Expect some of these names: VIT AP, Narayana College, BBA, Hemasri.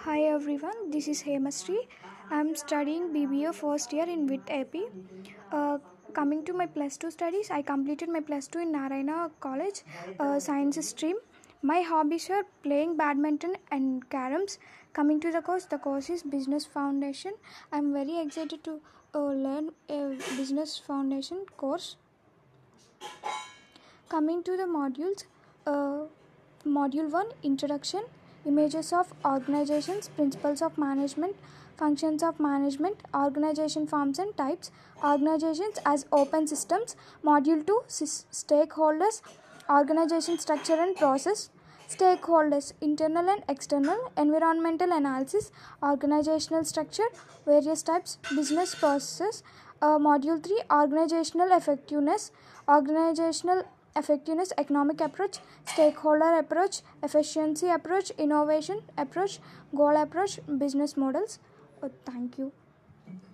Hi everyone, this is Hemasri. I am studying BBA first year in VIT AP. Coming to my plus 2 studies, I completed my plus 2 in Narayana College, science stream. My hobbies are playing badminton and caroms. Coming to the course is business foundation. I am very excited to learn a business foundation course. Coming to the modules, module 1 introduction, images of organizations, principles of management, functions of management, organization forms and types, organizations as open systems. Module 2 stakeholders, organization structure and process, stakeholders internal and external, environmental analysis, organizational structure, various types, business processes. Module 3 organizational effectiveness, economic approach, stakeholder approach, efficiency approach, innovation approach, goal approach, business models. Thank you.